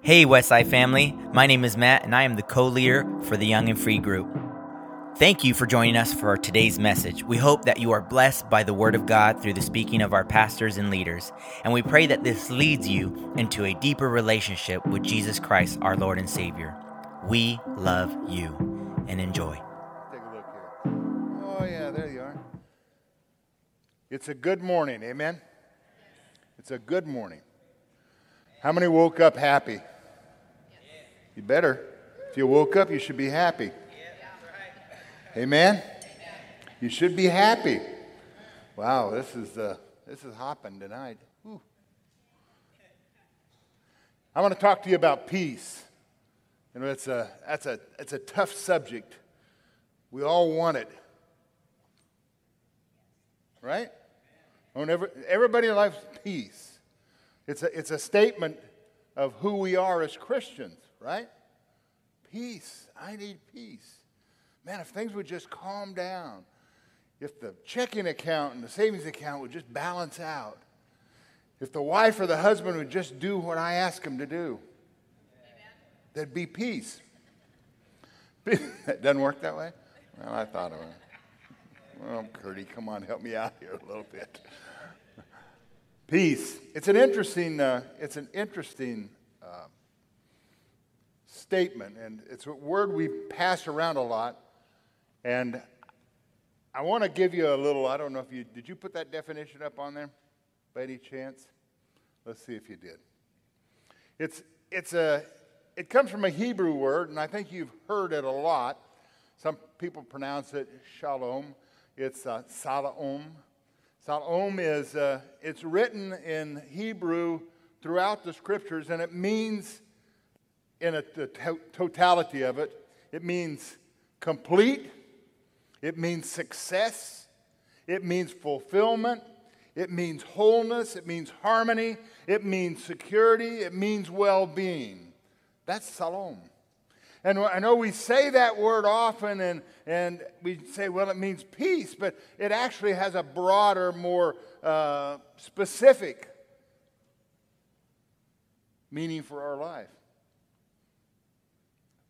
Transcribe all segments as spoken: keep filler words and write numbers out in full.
Hey Westside family, my name is Matt and I am the co-leader for the Young and Free group. Thank you for joining us for today's message. We hope that you are blessed by the Word of God through the speaking of our pastors and leaders, and we pray that this leads you into a deeper relationship with Jesus Christ, our Lord and Savior. We love you, and enjoy. Take a look here. Oh yeah, there you are. It's a good morning, amen? It's a good morning. How many woke up happy? You better. If you woke up, you should be happy. Amen? Amen. You should be happy. Wow, this is uh, this is hopping tonight. Whew. I want to talk to you about peace. You know, it's a that's a it's a tough subject. We all want it, right? On every, everybody in life, peace. It's a it's a statement of who we are as Christians, right? Peace. I need peace. Man, if things would just calm down, if the checking account and the savings account would just balance out, if the wife or the husband would just do what I ask them to do, amen, there'd be peace. It doesn't work that way? Well, I thought it would. Well, Curdy, come on, help me out here a little bit. Peace. It's an interesting, uh, it's an interesting uh, statement, and it's a word we pass around a lot. And I want to give you a little, I don't know if you, did you put that definition up on there by any chance? Let's see if you did. It's, it's a, it comes from a Hebrew word, and I think you've heard it a lot. Some people pronounce it shalom. It's uh, salaom. Salaom is, uh, it's written in Hebrew throughout the scriptures, and it means, in a t- totality of it, it means complete. It means success. It means fulfillment. It means wholeness. It means harmony. It means security. It means well-being. That's shalom. And I know we say that word often, and, and we say, well, it means peace, but it actually has a broader, more uh, specific meaning for our life.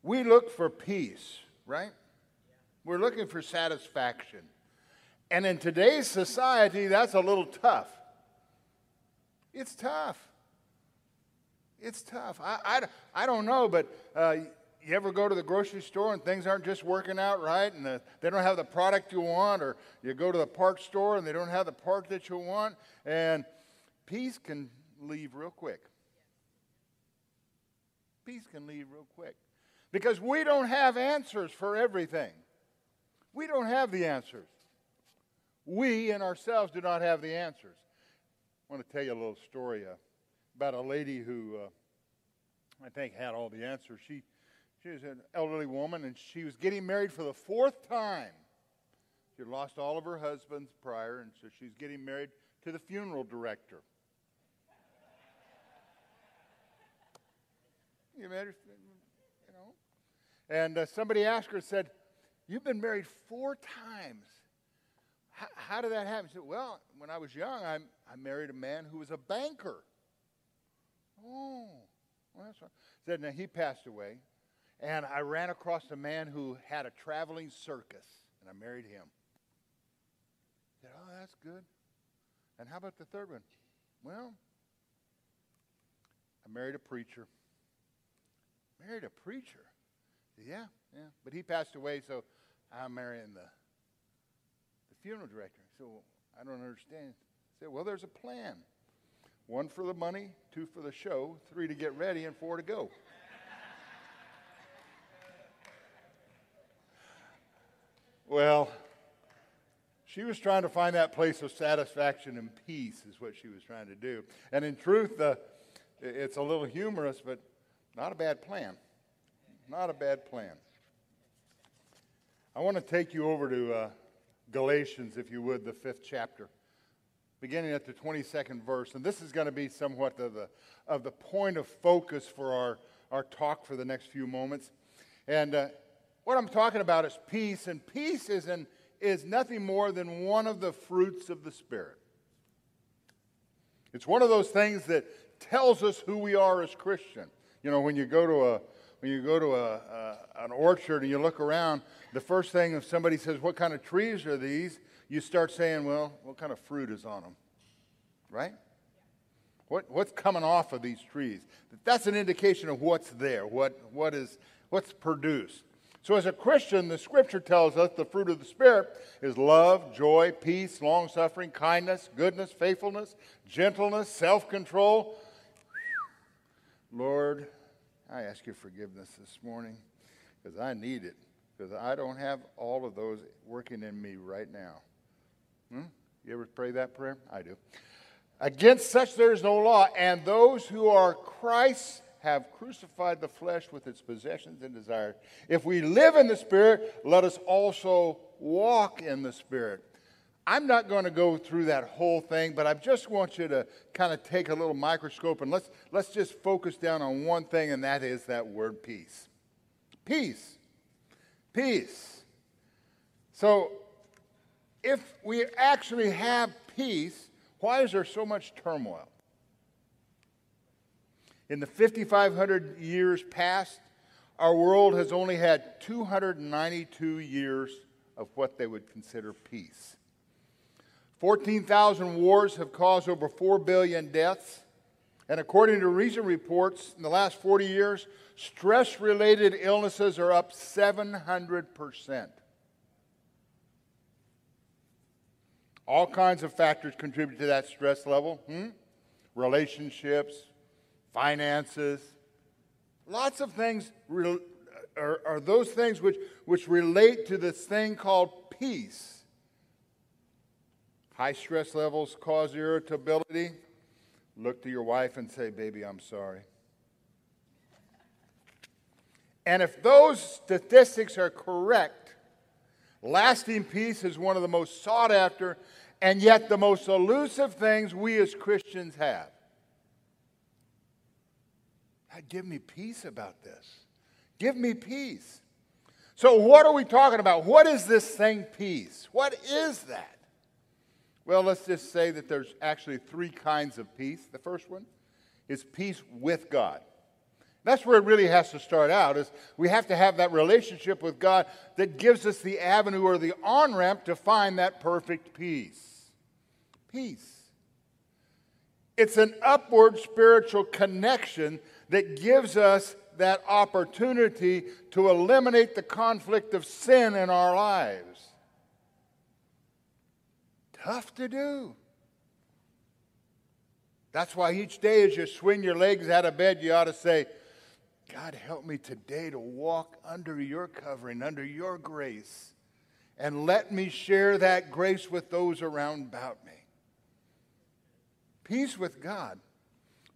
We look for peace, right? We're looking for satisfaction. And in today's society, that's a little tough. It's tough. It's tough. I, I, I don't know, but uh, you ever go to the grocery store and things aren't just working out right, and the, they don't have the product you want, or you go to the parts store and they don't have the part that you want, and peace can leave real quick. Peace can leave real quick. Because we don't have answers for everything. We don't have the answers. We in ourselves do not have the answers. I want to tell you a little story uh, about a lady who uh, I think had all the answers. She, she was an elderly woman, and she was getting married for the fourth time. She had lost all of her husbands prior, and so she's getting married to the funeral director. You married? And uh, somebody asked her, said, "You've been married four times. H- how did that happen?" She said, "Well, when I was young, I, I married a man who was a banker." "Oh, well, that's right." Said, "Now he passed away, and I ran across a man who had a traveling circus, and I married him." Said, "Oh, that's good. And how about the third one?" "Well, I married a preacher." "Married a preacher?" "Yeah, yeah, but he passed away, so I'm marrying the the funeral director." "So I don't understand." I said, "Well, there's a plan. One for the money, two for the show, three to get ready, and four to go." Well, she was trying to find that place of satisfaction and peace is what she was trying to do. And in truth, uh, it's a little humorous, but not a bad plan. Not a bad plan. I want to take you over to uh, Galatians, if you would, the fifth chapter, beginning at the twenty-second verse. And this is going to be somewhat of the of the point of focus for our, our talk for the next few moments. And uh, what I'm talking about is peace, and peace is an, is nothing more than one of the fruits of the Spirit. It's one of those things that tells us who we are as Christians. You know, when you go to a when you go to a, a an orchard and you look around, the first thing if somebody says, "What kind of trees are these?" you start saying, "Well, what kind of fruit is on them?" Right? What what's coming off of these trees? That's an indication of what's there. What what is what's produced. So as a Christian, the Scripture tells us the fruit of the Spirit is love, joy, peace, long-suffering, kindness, goodness, faithfulness, gentleness, self-control. Lord, I ask your forgiveness this morning because I need it, because I don't have all of those working in me right now. Hmm? You ever pray that prayer? I do. Against such there is no law, and those who are Christ's have crucified the flesh with its possessions and desires. If we live in the Spirit, let us also walk in the Spirit. I'm not going to go through that whole thing, but I just want you to kind of take a little microscope and let's, let's just focus down on one thing, and that is that word peace. Peace. Peace. So if we actually have peace, why is there so much turmoil? In the fifty-five hundred years past, our world has only had two hundred ninety-two years of what they would consider peace. fourteen thousand wars have caused over four billion deaths. And according to recent reports, in the last forty years, stress-related illnesses are up seven hundred percent. All kinds of factors contribute to that stress level. Hmm? Relationships, finances, lots of things re- are, are those things which, which relate to this thing called peace. High stress levels cause irritability. Look to your wife and say, "Baby, I'm sorry." And if those statistics are correct, lasting peace is one of the most sought after and yet the most elusive things we as Christians have. Give me peace about this. Give me peace. So what are we talking about? What is this thing peace? What is that? Well, let's just say that there's actually three kinds of peace. The first one is peace with God. That's where it really has to start out, is we have to have that relationship with God that gives us the avenue or the on-ramp to find that perfect peace. Peace. It's an upward spiritual connection that gives us that opportunity to eliminate the conflict of sin in our lives. Tough to do. That's why each day as you swing your legs out of bed, you ought to say, "God, help me today to walk under your covering, under your grace, and let me share that grace with those around about me." Peace with God.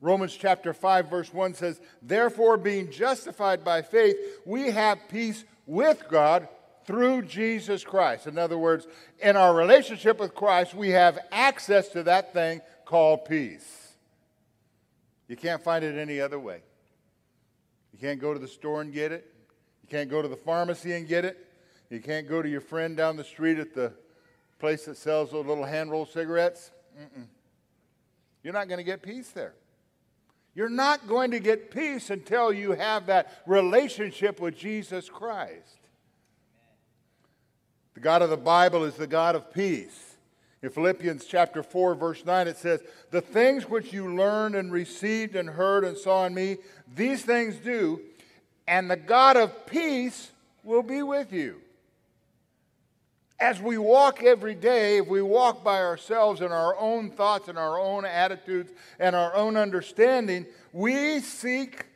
Romans chapter five, verse one says, "Therefore, being justified by faith, we have peace with God through Jesus Christ." In other words, in our relationship with Christ, we have access to that thing called peace. You can't find it any other way. You can't go to the store and get it. You can't go to the pharmacy and get it. You can't go to your friend down the street at the place that sells those little hand-rolled cigarettes. Mm-mm. You're not going to get peace there. You're not going to get peace until you have that relationship with Jesus Christ. The God of the Bible is the God of peace. In Philippians chapter four, verse nine, it says, "The things which you learned and received and heard and saw in me, these things do, and the God of peace will be with you." As we walk every day, if we walk by ourselves in our own thoughts and our own attitudes and our own understanding, we seek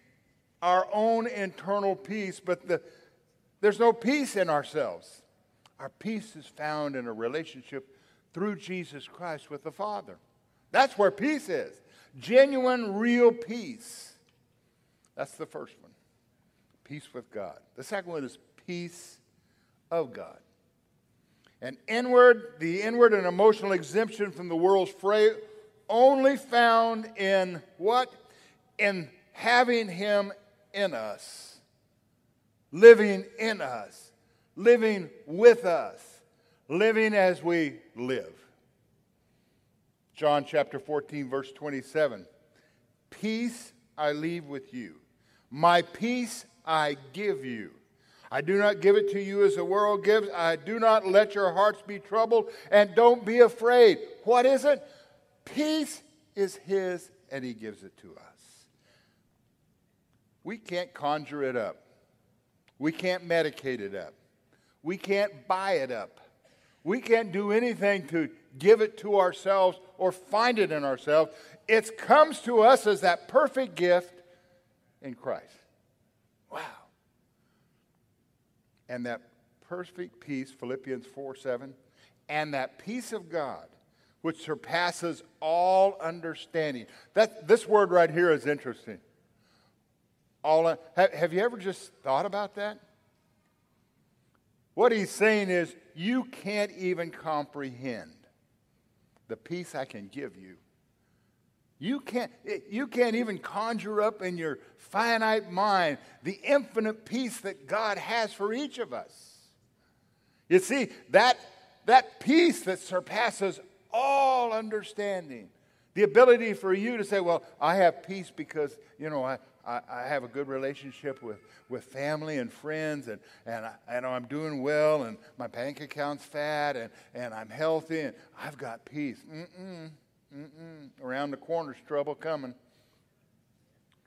our own internal peace, but the, there's no peace in ourselves. Our peace is found in a relationship through Jesus Christ with the Father. That's where peace is. Genuine, real peace. That's the first one. Peace with God. The second one is peace of God. And inward, the inward and emotional exemption from the world's fray only found in what? In having Him in us, living in us, living with us, living as we live. John chapter fourteen, verse twenty-seven, "Peace I leave with you. My peace I give you. I do not give it to you as the world gives. I do not let your hearts be troubled, and don't be afraid. What is it? Peace is His, and He gives it to us. We can't conjure it up. We can't medicate it up. We can't buy it up. We can't do anything to give it to ourselves or find it in ourselves. It comes to us as that perfect gift in Christ. Wow. And that perfect peace, Philippians four seven, and that peace of God, which surpasses all understanding. That, this word right here is interesting. All, have, have you ever just thought about that? What he's saying is, you can't even comprehend the peace I can give you. You can't, you can't even conjure up in your finite mind the infinite peace that God has for each of us. You see, that, that peace that surpasses all understanding, the ability for you to say, well, I have peace because, you know, I, I, I have a good relationship with, with family and friends, and, and I, I know I'm doing well, and my bank account's fat, and, and I'm healthy, and I've got peace. Mm-mm. Mm-mm. Around the corner's trouble coming.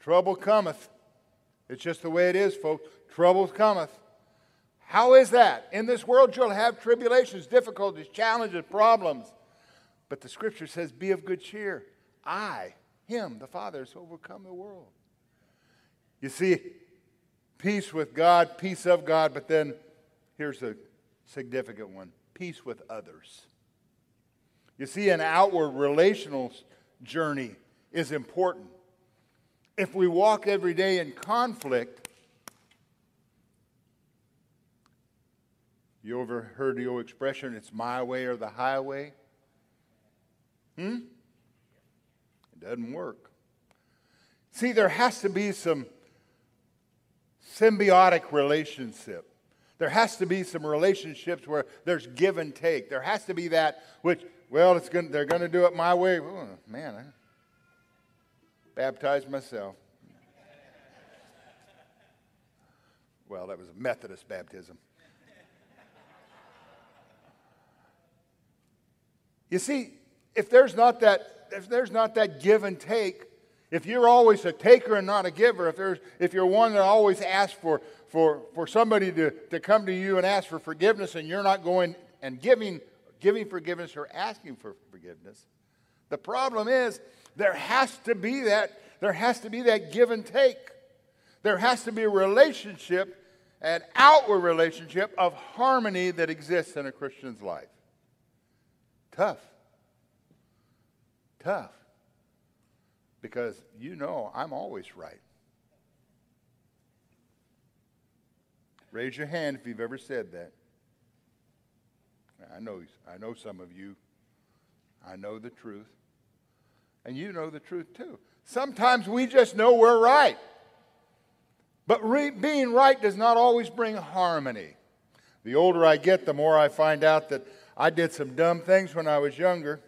Trouble cometh. It's just the way it is, folks. Trouble cometh. How is that? In this world you'll have tribulations, difficulties, challenges, problems. But the Scripture says, be of good cheer. I, Him, the Father, has overcome the world. You see, peace with God, peace of God, but then here's a significant one. Peace with others. You see, an outward relational journey is important. If we walk every day in conflict, you ever heard the old expression, it's my way or the highway? Hmm? It doesn't work. See, there has to be some symbiotic relationship. There has to be some relationships where there's give and take. There has to be that which... Well, it's gonna, they're going to do it my way. Oh, man, I baptized myself. Well, that was a Methodist baptism. You see, if there's not that, if there's not that give and take, if you're always a taker and not a giver, if there's, if you're one that always asks for for for somebody to to come to you and ask for forgiveness, and you're not going and giving. Giving forgiveness or asking for forgiveness. The problem is there has to be that, there has to be that give and take. There has to be a relationship, an outward relationship of harmony that exists in a Christian's life. Tough. Tough. Because you know I'm always right. Raise your hand if you've ever said that. I know, I know some of you. I know the truth. And you know the truth too. Sometimes we just know we're right. But re- being right does not always bring harmony. The older I get, the more I find out that I did some dumb things when I was younger.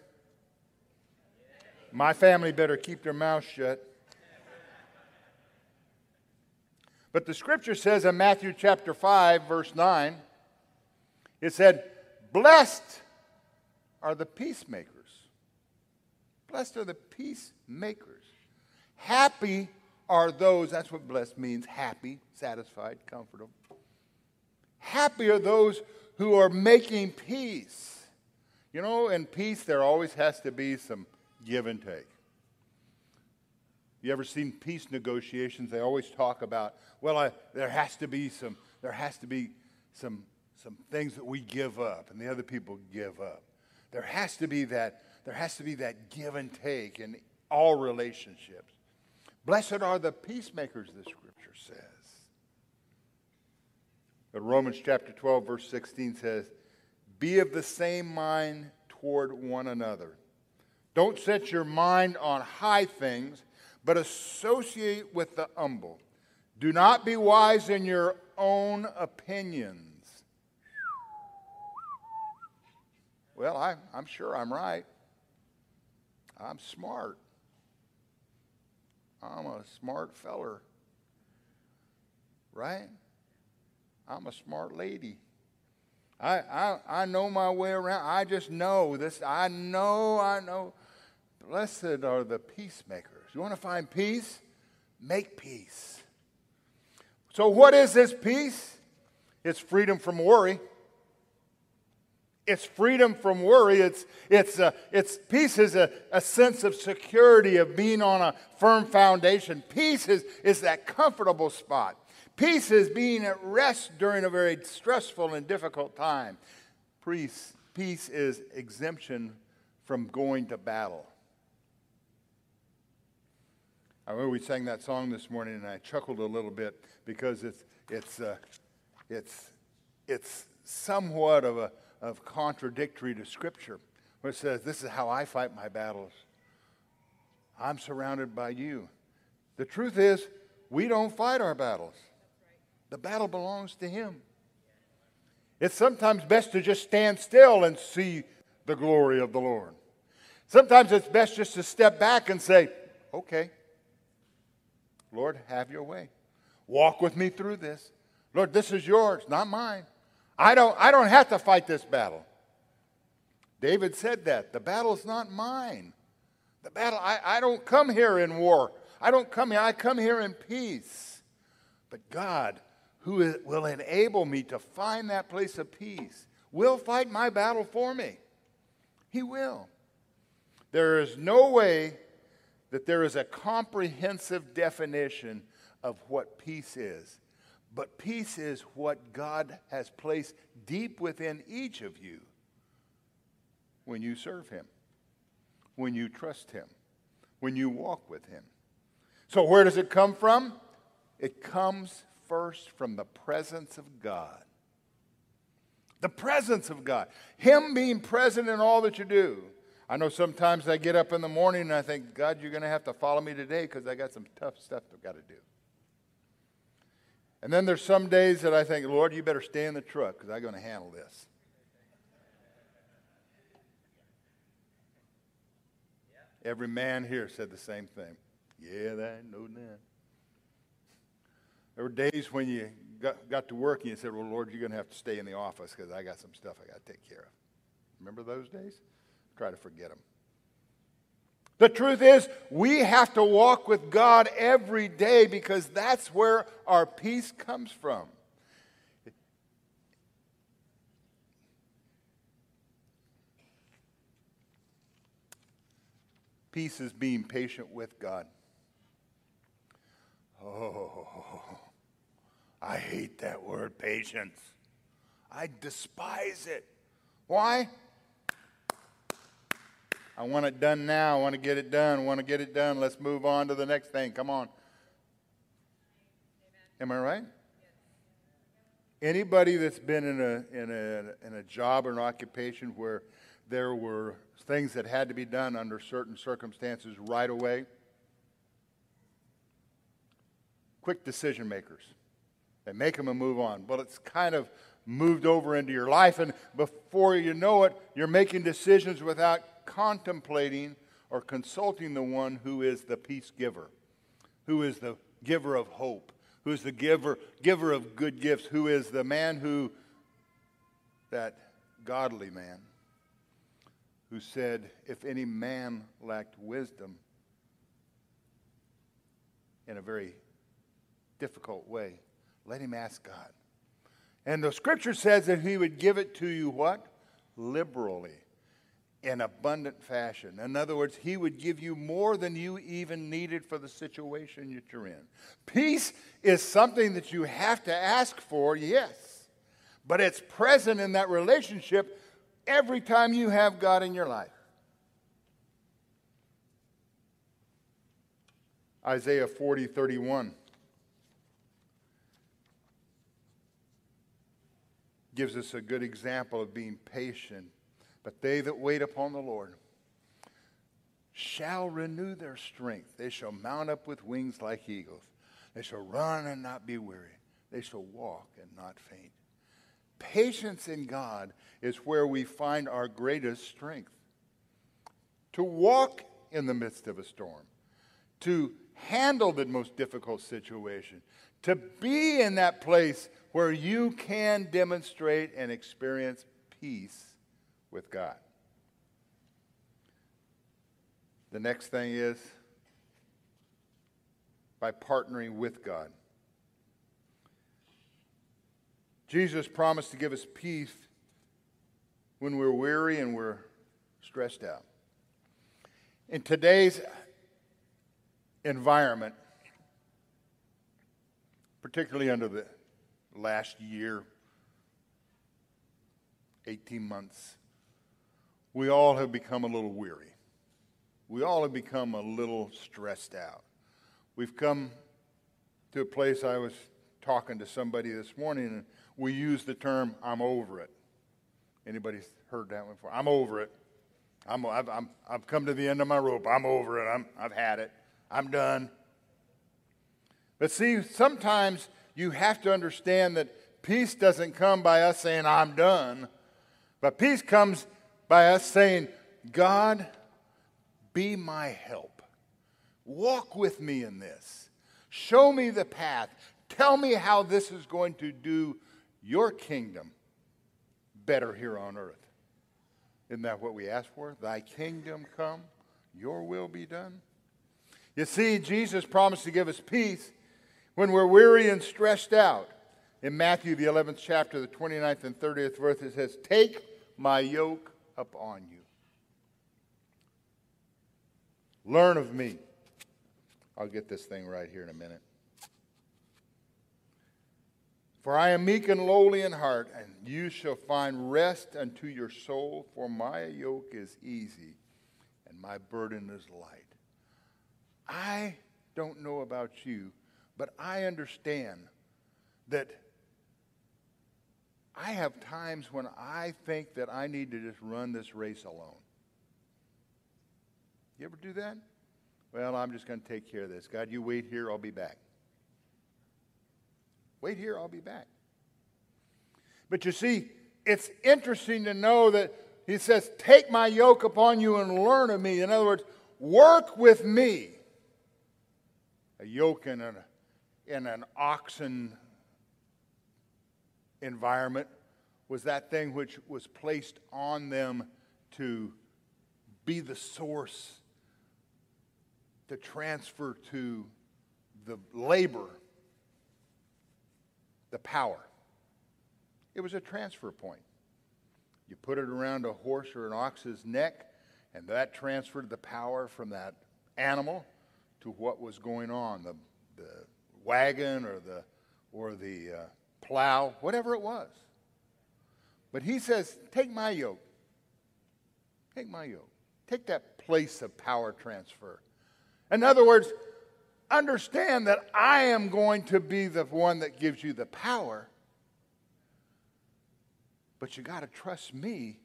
My family better keep their mouth shut. But the Scripture says in Matthew chapter five, verse nine, it said, blessed are the peacemakers. Blessed are the peacemakers. Happy are those, that's what blessed means, happy, satisfied, comfortable. Happy are those who are making peace. You know, in peace there always has to be some give and take. You ever seen peace negotiations? They always talk about, well, I, there has to be some, there has to be some some things that we give up and the other people give up. There has to be that, there has to be that give and take in all relationships. Blessed are the peacemakers, the Scripture says. But Romans chapter twelve, verse sixteen says, be of the same mind toward one another. Don't set your mind on high things, but associate with the humble. Do not be wise in your own opinions. Well, I, I'm sure I'm right. I'm smart. I'm a smart feller. right? I'm a smart lady. I, I, I know my way around. I just know this. I know, I know. Blessed are the peacemakers. You want to find peace? Make peace. So what is this peace? It's freedom from worry. It's freedom from worry. It's, it's, uh, it's, peace is a, a sense of security, of being on a firm foundation. Peace is, is that comfortable spot. Peace is being at rest during a very stressful and difficult time. Peace, peace is exemption from going to battle. I remember we sang that song this morning, and I chuckled a little bit because it's it's uh, it's it's somewhat of a of contradictory to Scripture, where it says, "This is how I fight my battles. I'm surrounded by you." The truth is, we don't fight our battles. The battle belongs to Him. It's sometimes best to just stand still and see the glory of the Lord. Sometimes it's best just to step back and say, "Okay, Lord, have your way. Walk with me through this. Lord, this is yours, not mine. I don't, I don't have to fight this battle." David said that. The battle's not mine. The battle, I, I don't come here in war. I don't come here. I come here in peace. But God, who will enable me to find that place of peace, will fight my battle for me. He will. There is no way that there is a comprehensive definition of what peace is. But peace is what God has placed deep within each of you when you serve Him, when you trust Him, when you walk with Him. So where does it come from? It comes first from the presence of God. The presence of God. Him being present in all that you do. I know sometimes I get up in the morning and I think, "God, you're going to have to follow me today because I got some tough stuff I've got to do." And then there's some days that I think, "Lord, you better stay in the truck because I'm going to handle this." Yeah. Every man here said the same thing. Yeah, that ain't no that. There were days when you got, got to work and you said, "Well, Lord, you're going to have to stay in the office because I got some stuff I got to take care of." Remember those days? Try to forget them. The truth is, we have to walk with God every day because that's where our peace comes from. Peace is being patient with God. Oh, I hate that word, patience. I despise it. Why? I want it done now. I want to get it done. I want to get it done. Let's move on to the next thing. Come on. Amen. Am I right? Yes. Anybody that's been in a, in a, in a job or an occupation where there were things that had to be done under certain circumstances right away? Quick decision makers. They make them and move on. But it's kind of moved over into your life, and before you know it, you're making decisions without contemplating or consulting the one who is the peace giver, who is the giver of hope, who is the giver giver of good gifts, who is the man who, that godly man, who said, "If any man lacked wisdom," in a very difficult way, "let him ask God." And the Scripture says that He would give it to you what? Liberally. In abundant fashion. In other words, He would give you more than you even needed for the situation that you're in. Peace is something that you have to ask for, yes, but it's present in that relationship every time you have God in your life. Isaiah forty thirty-one gives us a good example of being patient. "But they that wait upon the Lord shall renew their strength. They shall mount up with wings like eagles. They shall run and not be weary. They shall walk and not faint." Patience in God is where we find our greatest strength. To walk in the midst of a storm. To handle the most difficult situation, to be in that place where you can demonstrate and experience peace with God. The next thing is by partnering with God. Jesus promised to give us peace when we're weary and we're stressed out. In today's environment, particularly under the last year, eighteen months, we all have become a little weary. We all have become a little stressed out. We've come to a place, I was talking to somebody this morning, and we use the term, I'm over it. Anybody's heard that one before? I'm over it. I'm, I've, I'm, I've come to the end of my rope. I'm over it. I'm, I've had it. I'm done. But see, sometimes you have to understand that peace doesn't come by us saying, I'm done. But peace comes by us saying, God, be my help. Walk with me in this. Show me the path. Tell me how this is going to do your kingdom better here on earth. Isn't that what we ask for? Thy kingdom come, your will be done. You see, Jesus promised to give us peace when we're weary and stressed out. In Matthew, the eleventh chapter, the twenty-ninth and thirtieth verse, it says, take my yoke upon you. Learn of me. I'll get this thing right here in a minute. For I am meek and lowly in heart, and you shall find rest unto your soul, for my yoke is easy, and my burden is light. I don't know about you, but I understand that I have times when I think that I need to just run this race alone. You ever do that? Well, I'm just going to take care of this. God, you wait here, I'll be back. Wait here, I'll be back. But you see, it's interesting to know that he says, take my yoke upon you and learn of me. In other words, work with me. A yoke in an, in an oxen environment was that thing which was placed on them to be the source, to transfer to the labor the power. It was a transfer point. You put it around a horse or an ox's neck, and that transferred the power from that animal to what was going on, the, the wagon or the, or the uh, plow, whatever it was. But he says, take my yoke. Take my yoke. Take that place of power transfer. In other words, understand that I am going to be the one that gives you the power, but you got to trust me.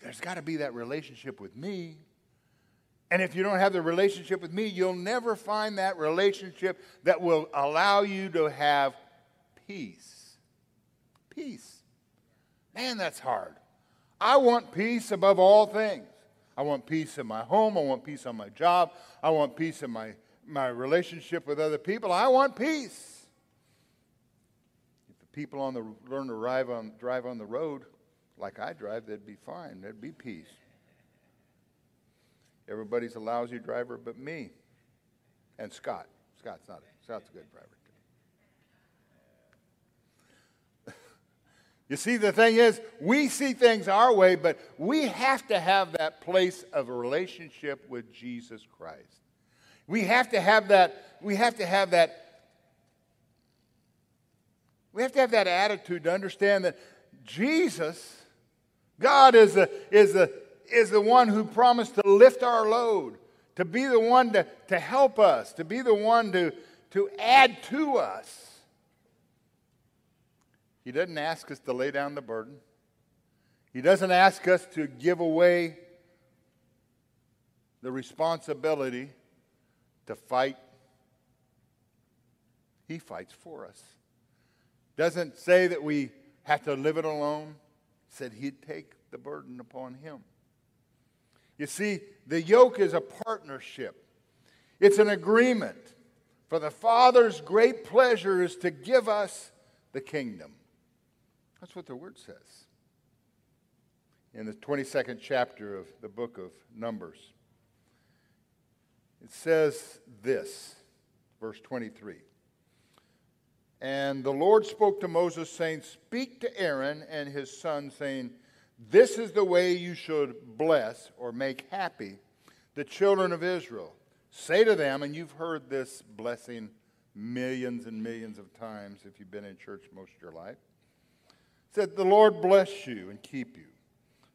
There's got to be that relationship with me. And if you don't have the relationship with me, you'll never find that relationship that will allow you to have peace. Peace. Man, that's hard. I want peace above all things. I want peace in my home. I want peace on my job. I want peace in my my relationship with other people. I want peace. If the people on the learn to drive on, drive on the road like I drive, they'd be fine. There'd be peace. Everybody's a lousy driver but me and Scott. Scott's not. Scott's a good driver too. You see, the thing is, we see things our way, but we have to have that place of relationship with Jesus Christ. We have to have that, we have to have that, we have to have that attitude to understand that Jesus, God is the, is the, is the one who promised to lift our load, to be the one to, to help us, to be the one to, to add to us. He doesn't ask us to lay down the burden. He doesn't ask us to give away the responsibility to fight. He fights for us. Doesn't say that we have to live it alone. Said he'd take the burden upon him. You see, the yoke is a partnership. It's an agreement. For the Father's great pleasure is to give us the kingdom. That's what the word says. In the twenty-second chapter of the book of Numbers, it says this, verse twenty-three. And the Lord spoke to Moses, saying, Speak to Aaron and his son, saying, This is the way you should bless or make happy the children of Israel. Say to them, and you've heard this blessing millions and millions of times if you've been in church most of your life. It said, The Lord bless you and keep you.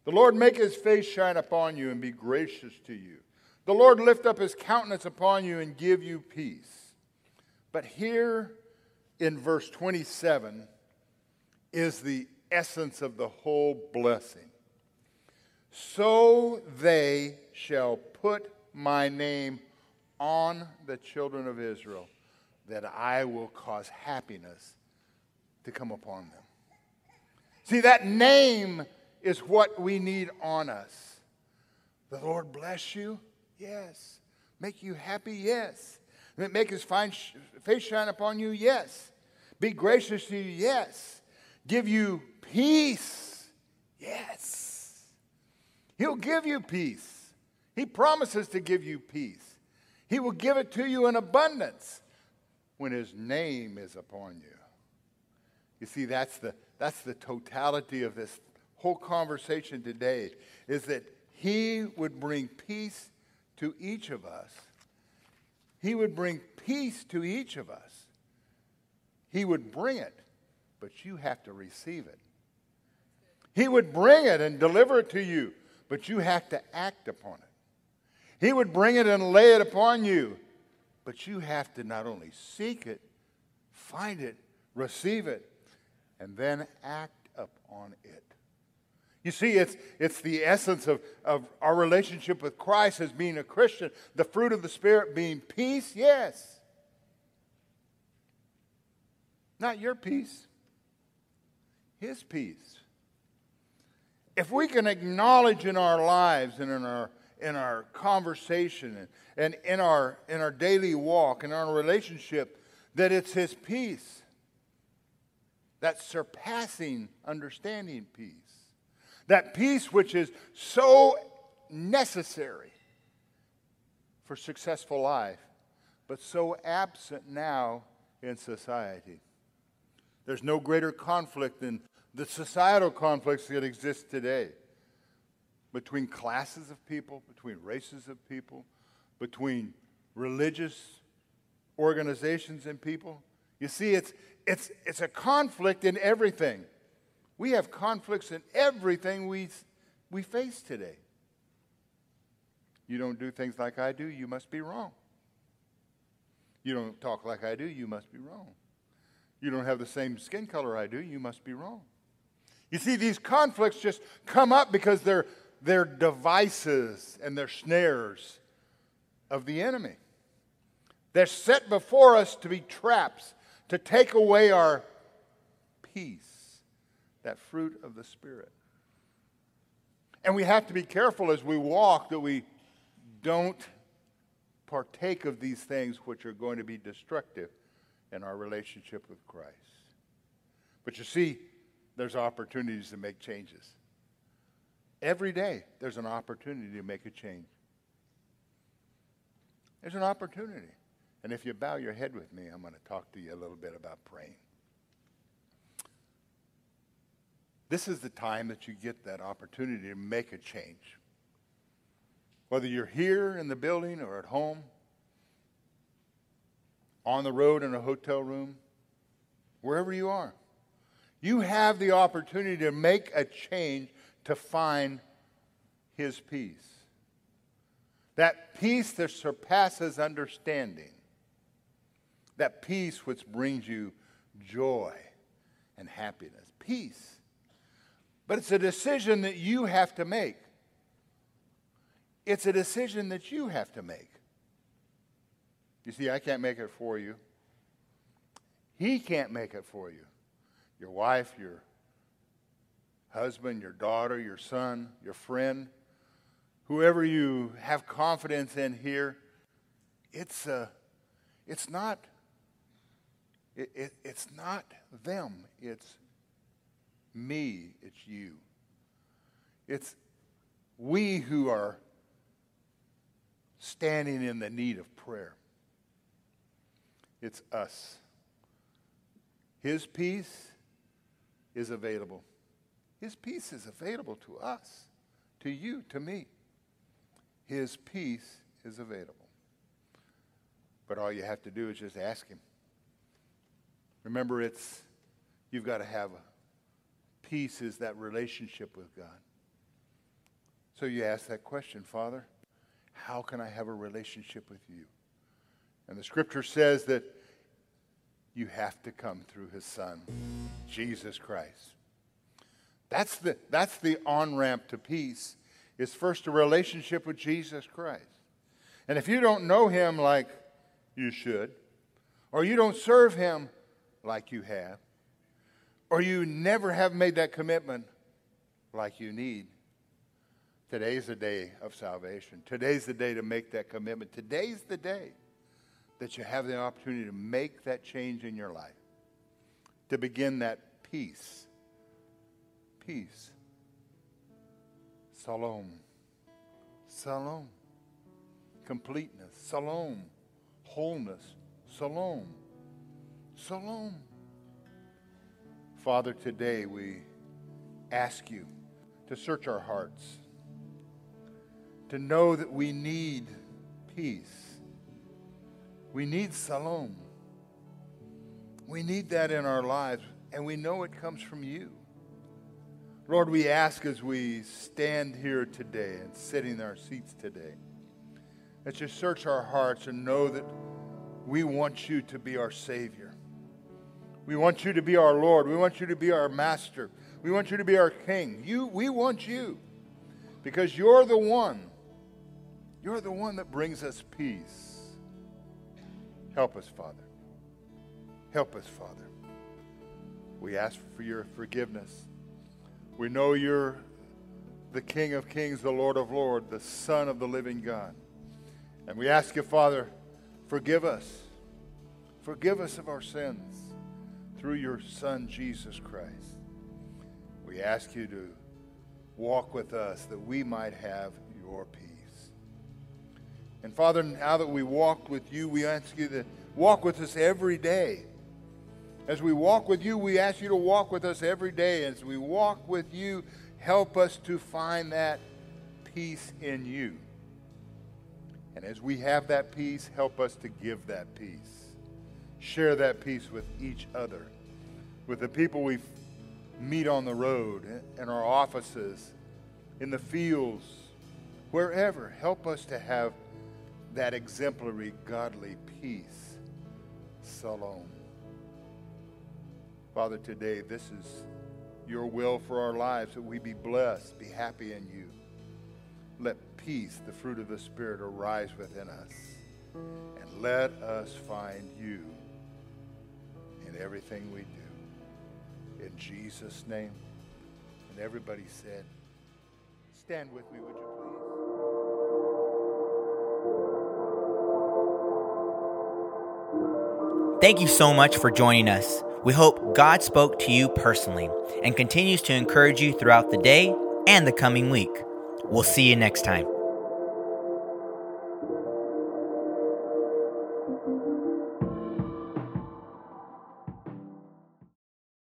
The Lord make his face shine upon you and be gracious to you. The Lord lift up his countenance upon you and give you peace. But here in verse twenty-seven is the essence of the whole blessing. So they shall put my name on the children of Israel, that I will cause happiness to come upon them. See, that name is what we need on us. The Lord bless you? Yes. Make you happy? Yes. Make his face shine upon you? Yes. Be gracious to you? Yes. Give you peace? Yes. He'll give you peace. He promises to give you peace. He will give it to you in abundance when his name is upon you. You see, that's the, that's the totality of this whole conversation today, is that he would bring peace to each of us. He would bring peace to each of us. He would bring it, but you have to receive it. He would bring it and deliver it to you, but you have to act upon it. He would bring it and lay it upon you. But you have to not only seek it, find it, receive it, and then act upon it. You see, it's, it's the essence of, of our relationship with Christ as being a Christian. The fruit of the Spirit being peace, yes. Not your peace. His peace. If we can acknowledge in our lives and in our in our conversation and in our in our daily walk and our relationship, that it's his peace, that surpassing understanding peace, that peace which is so necessary for successful life, but so absent now in society. There's no greater conflict than the societal conflicts that exist today. Between classes of people, between races of people, between religious organizations and people. You see, it's, it's, it's a conflict in everything. We have conflicts in everything we, we face today. You don't do things like I do, you must be wrong. You don't talk like I do, you must be wrong. You don't have the same skin color I do, you must be wrong. You see, these conflicts just come up because they're They're devices and they're snares of the enemy. They're set before us to be traps, to take away our peace, that fruit of the Spirit. And we have to be careful as we walk that we don't partake of these things which are going to be destructive in our relationship with Christ. But you see, there's opportunities to make changes. Every day, there's an opportunity to make a change. There's an opportunity. And if you bow your head with me, I'm going to talk to you a little bit about praying. This is the time that you get that opportunity to make a change. Whether you're here in the building or at home, on the road in a hotel room, wherever you are, you have the opportunity to make a change to find his peace. That peace that surpasses understanding. That peace which brings you joy and happiness. Peace. But it's a decision that you have to make. It's a decision that you have to make. You see, I can't make it for you. He can't make it for you. Your wife, your husband, your daughter, your son, your friend, whoever you have confidence in here It's uh, it's not. It, it it's not them. It's me. It's you. It's we who are standing in the need of prayer. It's us. His peace is available. His peace is available to us, to you, to me. His peace is available. But all you have to do is just ask him. Remember, it's you've got to have a peace is that relationship with God. So you ask that question, Father, how can I have a relationship with you? And the scripture says that you have to come through his son, Jesus Christ. That's the, that's the on-ramp to peace, is first a relationship with Jesus Christ. And if you don't know him like you should, or you don't serve him like you have, or you never have made that commitment like you need, today's the day of salvation. Today's the day to make that commitment. Today's the day that you have the opportunity to make that change in your life, to begin that peace. Peace. Shalom. Shalom. Completeness. Shalom. Wholeness. Shalom. Shalom. Father, today we ask you to search our hearts, to know that we need peace. We need shalom. We need that in our lives, and we know it comes from you. Lord, we ask as we stand here today and sit in our seats today, that you search our hearts and know that we want you to be our Savior. We want you to be our Lord. We want you to be our Master. We want you to be our King. You, we want you, because you're the one. You're the one that brings us peace. Help us, Father. Help us, Father. We ask for your forgiveness. We know you're the King of Kings, the Lord of Lords, the Son of the living God. And we ask you, Father, forgive us. Forgive us of our sins through your Son, Jesus Christ. We ask you to walk with us that we might have your peace. And Father, now that we walk with you, we ask you to walk with us every day. As we walk with you, we ask you to walk with us every day. As we walk with you, help us to find that peace in you. And as we have that peace, help us to give that peace. Share that peace with each other, with the people we meet on the road, in our offices, in the fields, wherever. Help us to have that exemplary, godly peace. Shalom. Father, today, this is your will for our lives, that we be blessed, be happy in you. Let peace, the fruit of the Spirit, arise within us. And let us find you in everything we do. In Jesus' name. And everybody said, stand with me, would you please? Thank you so much for joining us. We hope God spoke to you personally and continues to encourage you throughout the day and the coming week. We'll see you next time.